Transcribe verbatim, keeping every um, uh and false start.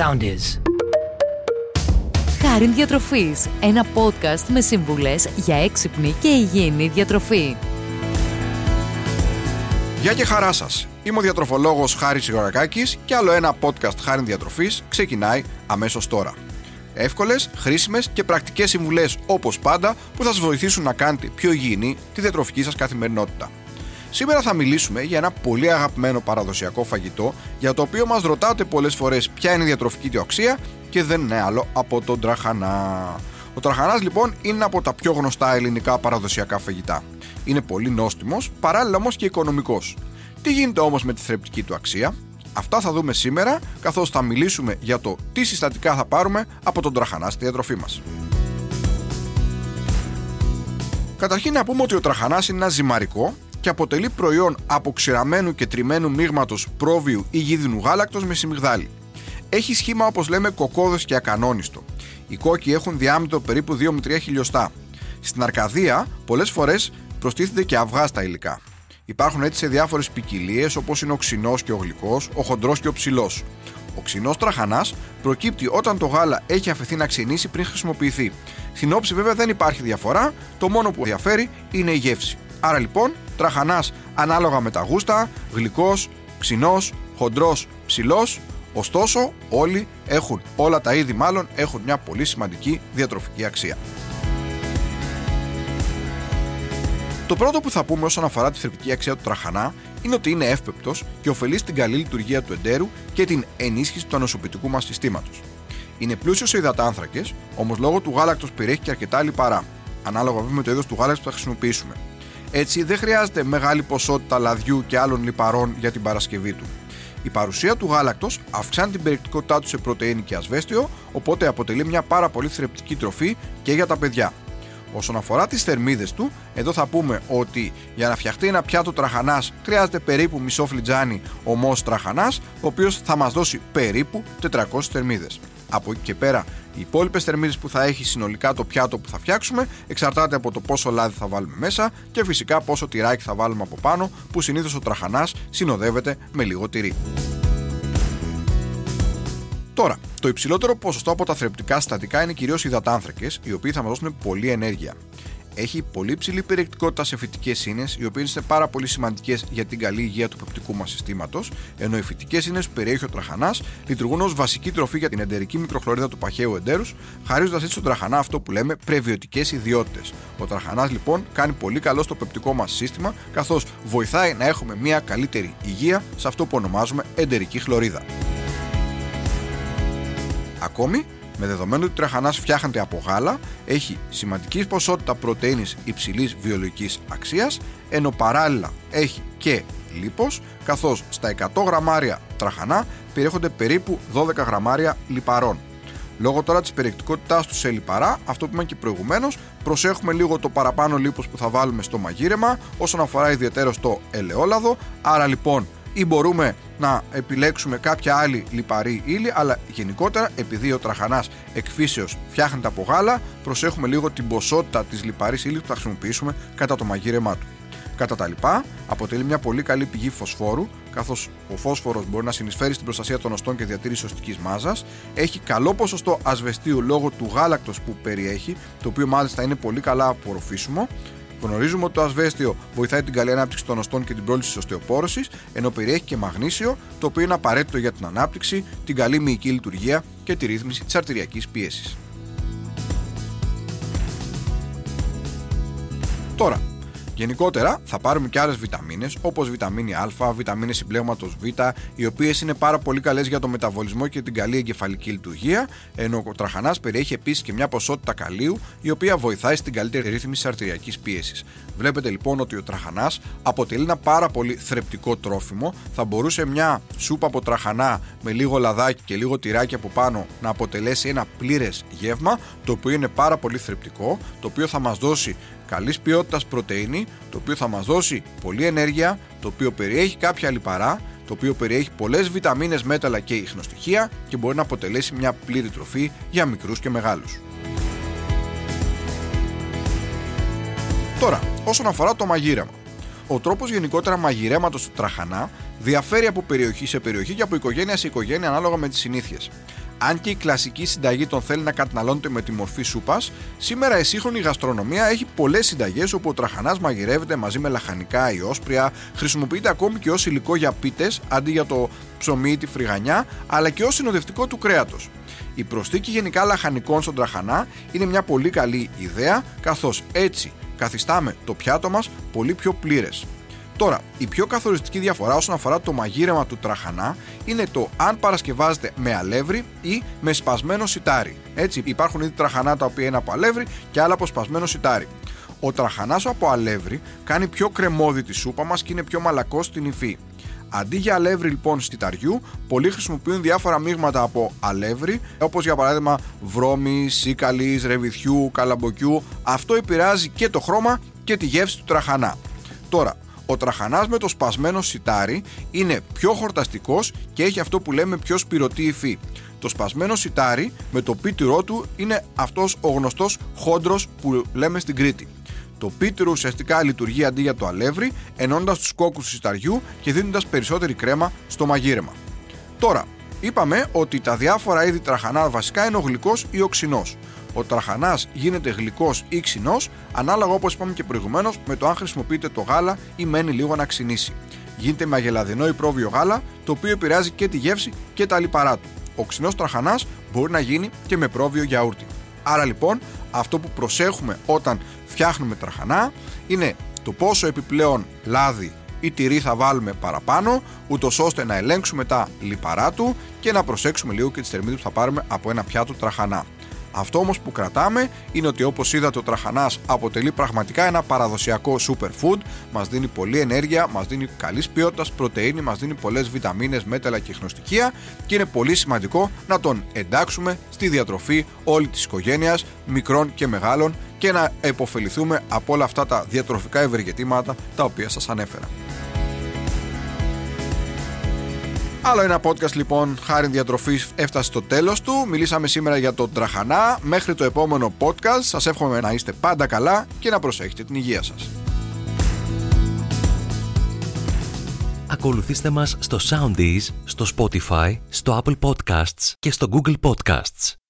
sound is. Χάριν Διατροφής, ένα podcast με συμβουλές για έξυπνη και υγιεινή διατροφή. Γεια και χαρά σας. Είμαι ο διατροφολόγος Χάρης Γεωργακάκης και άλλο ένα podcast Χάριν Διατροφής ξεκινάει αμέσως τώρα. Εύκολες, χρήσιμες και πρακτικές συμβουλές όπως πάντα που θα σας βοηθήσουν να κάνετε πιο υγιεινή τη διατροφική σας καθημερινότητα. Σήμερα θα μιλήσουμε για ένα πολύ αγαπημένο παραδοσιακό φαγητό για το οποίο μας ρωτάτε πολλές φορές ποια είναι η διατροφική του αξία και δεν είναι άλλο από τον τραχανά. Ο τραχανάς λοιπόν είναι από τα πιο γνωστά ελληνικά παραδοσιακά φαγητά. Είναι πολύ νόστιμος, παράλληλα όμως και οικονομικός. Τι γίνεται όμως με τη θρεπτική του αξία? Αυτά θα δούμε σήμερα, καθώς θα μιλήσουμε για το τι συστατικά θα πάρουμε από τον τραχανά στη διατροφή μας. Καταρχήν να πούμε ότι ο τραχανάς είναι ένα ζυμαρικό και αποτελεί προϊόν αποξηραμένου και τριμμένου μείγματος πρόβειου ή γίδινου γάλακτος με σιμιγδάλι. Έχει σχήμα όπως λέμε κοκκώδες και ακανόνιστο. Οι κόκκοι έχουν διάμετρο περίπου δύο με τρία χιλιοστά. Στην Αρκαδία πολλές φορές προστίθενται και αυγά στα υλικά. Υπάρχουν έτσι σε διάφορες ποικιλίες όπως είναι ο ξινός και ο γλυκός, ο χοντρός και ο ψηλός. Ο ξινός τραχανάς προκύπτει όταν το γάλα έχει αφαιθεί να ξυνήσει πριν χρησιμοποιηθεί. Στην όψη βέβαια δεν υπάρχει διαφορά, το μόνο που διαφέρει είναι η γεύση. Άρα λοιπόν τραχανάς ανάλογα με τα γούστα, γλυκός, ξινός, χοντρός, ψηλός. Ωστόσο όλοι έχουν, όλα τα είδη μάλλον έχουν μια πολύ σημαντική διατροφική αξία. Το πρώτο που θα πούμε όσον αφορά τη θρεπτική αξία του τραχανά είναι ότι είναι εύπεπτος και ωφελεί στην καλή λειτουργία του εντέρου και την ενίσχυση του ανοσοποιητικού μας συστήματος. Είναι πλούσιο σε υδατάνθρακες, όμως λόγω του γάλακτος περιέχει και αρκετά λιπαρά, ανάλογα με το είδος του γάλακτος που θα χρησιμοποιήσουμε. Έτσι δεν χρειάζεται μεγάλη ποσότητα λαδιού και άλλων λιπαρών για την παρασκευή του. Η παρουσία του γάλακτος αυξάνει την περιεκτικότητά του σε πρωτεΐνη και ασβέστιο, οπότε αποτελεί μια πάρα πολύ θρεπτική τροφή και για τα παιδιά. Όσον αφορά τις θερμίδες του, εδώ θα πούμε ότι για να φτιαχτεί ένα πιάτο τραχανάς χρειάζεται περίπου μισό φλιτζάνι ομός τραχανάς, ο οποίος θα μας δώσει περίπου τετρακόσιες θερμίδες. Από εκεί και πέρα, οι υπόλοιπες θερμίδες που θα έχει συνολικά το πιάτο που θα φτιάξουμε εξαρτάται από το πόσο λάδι θα βάλουμε μέσα και φυσικά πόσο τυράκι θα βάλουμε από πάνω, που συνήθως ο τραχανάς συνοδεύεται με λίγο τυρί. Τώρα, το υψηλότερο ποσοστό από τα θρεπτικά συστατικά είναι κυρίως υδατάνθρακες, οι οποίοι θα μας δώσουν πολλή ενέργεια. Έχει πολύ ψηλή περιεκτικότητα σε φυτικές ίνες, οι οποίες είναι πάρα πολύ σημαντικές για την καλή υγεία του πεπτικού μας συστήματος, ενώ οι φυτικές ίνες που περιέχει ο τραχανάς λειτουργούν ως βασική τροφή για την εντερική μικροχλωρίδα του παχαίου εντέρους, χαρίζοντας έτσι στον τραχανά αυτό που λέμε πρεβιωτικές ιδιότητες. Ο τραχανάς λοιπόν κάνει πολύ καλό στο πεπτικό μας σύστημα, καθώς βοηθάει να έχουμε μια καλύτερη υγεία σε αυτό που ονομάζουμε εντερική χλωρίδα. Ακόμη, με δεδομένο ότι ο τραχανάς φτιάχνεται από γάλα, έχει σημαντική ποσότητα πρωτεΐνης υψηλής βιολογικής αξίας, ενώ παράλληλα έχει και λίπος, καθώς στα εκατό γραμμάρια τραχανά περιέχονται περίπου δώδεκα γραμμάρια λιπαρών. Λόγω τώρα της περιεκτικότητάς του σε λιπαρά, αυτό που είπαμε και προηγουμένως, προσέχουμε λίγο το παραπάνω λίπος που θα βάλουμε στο μαγείρεμα, όσον αφορά ιδιαίτερως το ελαιόλαδο, άρα λοιπόν, ή μπορούμε να επιλέξουμε κάποια άλλη λιπαρή ύλη, αλλά γενικότερα επειδή ο τραχανάς εκφύσεως φτιάχνεται από γάλα, προσέχουμε λίγο την ποσότητα της λιπαρής ύλης που θα χρησιμοποιήσουμε κατά το μαγείρεμά του. Κατά τα λοιπά, αποτελεί μια πολύ καλή πηγή φωσφόρου, καθώς ο φόσφορος μπορεί να συνεισφέρει στην προστασία των οστών και διατήρηση οστικής μάζας, έχει καλό ποσοστό ασβεστίου λόγω του γάλακτος που περιέχει, το οποίο μάλιστα είναι πολύ καλά απορροφήσιμο. Γνωρίζουμε ότι το ασβέστιο βοηθάει την καλή ανάπτυξη των οστών και την πρόληψη της οστεοπόρωσης, ενώ περιέχει και μαγνήσιο, το οποίο είναι απαραίτητο για την ανάπτυξη, την καλή μυϊκή λειτουργία και τη ρύθμιση της αρτηριακής πίεσης. Τώρα, γενικότερα θα πάρουμε και άλλες βιταμίνες, όπως βιταμίνη Α, βιταμίνες συμπλέγματος Β, οι οποίες είναι πάρα πολύ καλές για το μεταβολισμό και την καλή εγκεφαλική λειτουργία, ενώ ο τραχανάς περιέχει επίσης και μια ποσότητα καλίου, η οποία βοηθάει στην καλύτερη ρύθμιση της αρτηριακής πίεσης. Βλέπετε λοιπόν ότι ο τραχανάς αποτελεί ένα πάρα πολύ θρεπτικό τρόφιμο. Θα μπορούσε μια σούπα από τραχανά με λίγο λαδάκι και λίγο τυράκι από πάνω να αποτελέσει ένα πλήρες γεύμα, το οποίο είναι πάρα πολύ θρεπτικό, το οποίο θα μας δώσει καλής ποιότητας πρωτεΐνη, το οποίο θα μας δώσει πολλή ενέργεια, το οποίο περιέχει κάποια λιπαρά, το οποίο περιέχει πολλές βιταμίνες, μέταλλα και ιχνοστοιχεία και μπορεί να αποτελέσει μια πλήρη τροφή για μικρούς και μεγάλους. Τώρα, όσον αφορά το μαγείρεμα. Ο τρόπος γενικότερα μαγειρέματος του τραχανά διαφέρει από περιοχή σε περιοχή και από οικογένεια σε οικογένεια ανάλογα με τις συνήθειες. Αν και η κλασική συνταγή τον θέλει να καταναλώνεται με τη μορφή σούπας, σήμερα η σύγχρονη γαστρονομία έχει πολλές συνταγές όπου ο τραχανάς μαγειρεύεται μαζί με λαχανικά ή όσπρια, χρησιμοποιείται ακόμη και ως υλικό για πίτες αντί για το ψωμί ή τη φρυγανιά, αλλά και ως συνοδευτικό του κρέατος. Η προσθήκη γενικά λαχανικών στον τραχανά είναι μια πολύ καλή ιδέα, καθώς έτσι καθιστάμε το πιάτο μας πολύ πιο πλήρες. Τώρα, η πιο καθοριστική διαφορά όσον αφορά το μαγείρεμα του τραχανά είναι το αν παρασκευάζεται με αλεύρι ή με σπασμένο σιτάρι. Έτσι, υπάρχουν ήδη τραχανά τα οποία είναι από αλεύρι και άλλα από σπασμένο σιτάρι. Ο τραχανάς από αλεύρι κάνει πιο κρεμόδι τη σούπα μας και είναι πιο μαλακός στην υφή. Αντί για αλεύρι λοιπόν σιταριού, πολλοί χρησιμοποιούν διάφορα μείγματα από αλεύρι, όπως για παράδειγμα βρώμη, σίκαλης, ρεβιθιού, καλαμποκιού. Αυτό επηρεάζει και το χρώμα και τη γεύση του τραχανά. Τώρα, ο τραχανάς με το σπασμένο σιτάρι είναι πιο χορταστικός και έχει αυτό που λέμε πιο σπυρωτή υφή. Το σπασμένο σιτάρι με το πίτυρό του είναι αυτός ο γνωστός χόντρος που λέμε στην Κρήτη. Το πίτυρο ουσιαστικά λειτουργεί αντί για το αλεύρι, ενώνοντας τους κόκκους του σιταριού και δίνοντας περισσότερη κρέμα στο μαγείρεμα. Τώρα, είπαμε ότι τα διάφορα είδη τραχανά βασικά είναι ο γλυκός ή ο ξινός. Ο τραχανάς γίνεται γλυκός ή ξινός, ανάλογα όπως είπαμε και προηγουμένως με το αν χρησιμοποιείται το γάλα ή μένει λίγο να ξινήσει. Γίνεται με αγελαδινό ή πρόβιο γάλα, το οποίο επηρεάζει και τη γεύση και τα λιπαρά του. Ο ξινός τραχανάς μπορεί να γίνει και με πρόβιο γιαούρτι. Άρα λοιπόν, αυτό που προσέχουμε όταν φτιάχνουμε τραχανά είναι το πόσο επιπλέον λάδι ή τυρί θα βάλουμε παραπάνω, ούτως ώστε να ελέγξουμε τα λιπαρά του και να προσέξουμε λίγο και τις θερμίδες που θα πάρουμε από ένα πιάτο τραχανά. Αυτό όμως που κρατάμε είναι ότι, όπως είδατε, ο τραχανάς αποτελεί πραγματικά ένα παραδοσιακό superfood, μας δίνει πολλή ενέργεια, μας δίνει καλής ποιότητας πρωτεΐνη, μας δίνει πολλές βιταμίνες, μέταλλα και ιχνοστοιχεία και είναι πολύ σημαντικό να τον εντάξουμε στη διατροφή όλη της οικογένειας, μικρών και μεγάλων, και να επωφεληθούμε από όλα αυτά τα διατροφικά ευεργετήματα τα οποία σας ανέφερα. Άλλο ένα podcast λοιπόν, Χάρη Διατροφής, έφτασε στο τέλος του. Μιλήσαμε σήμερα για τον τραχανά. Μέχρι το επόμενο podcast, σας εύχομαι να είστε πάντα καλά και να προσέχετε την υγεία σας. Ακολουθήστε μας στο Soundees, στο Spotify, στο Apple Podcasts και στο Google Podcasts.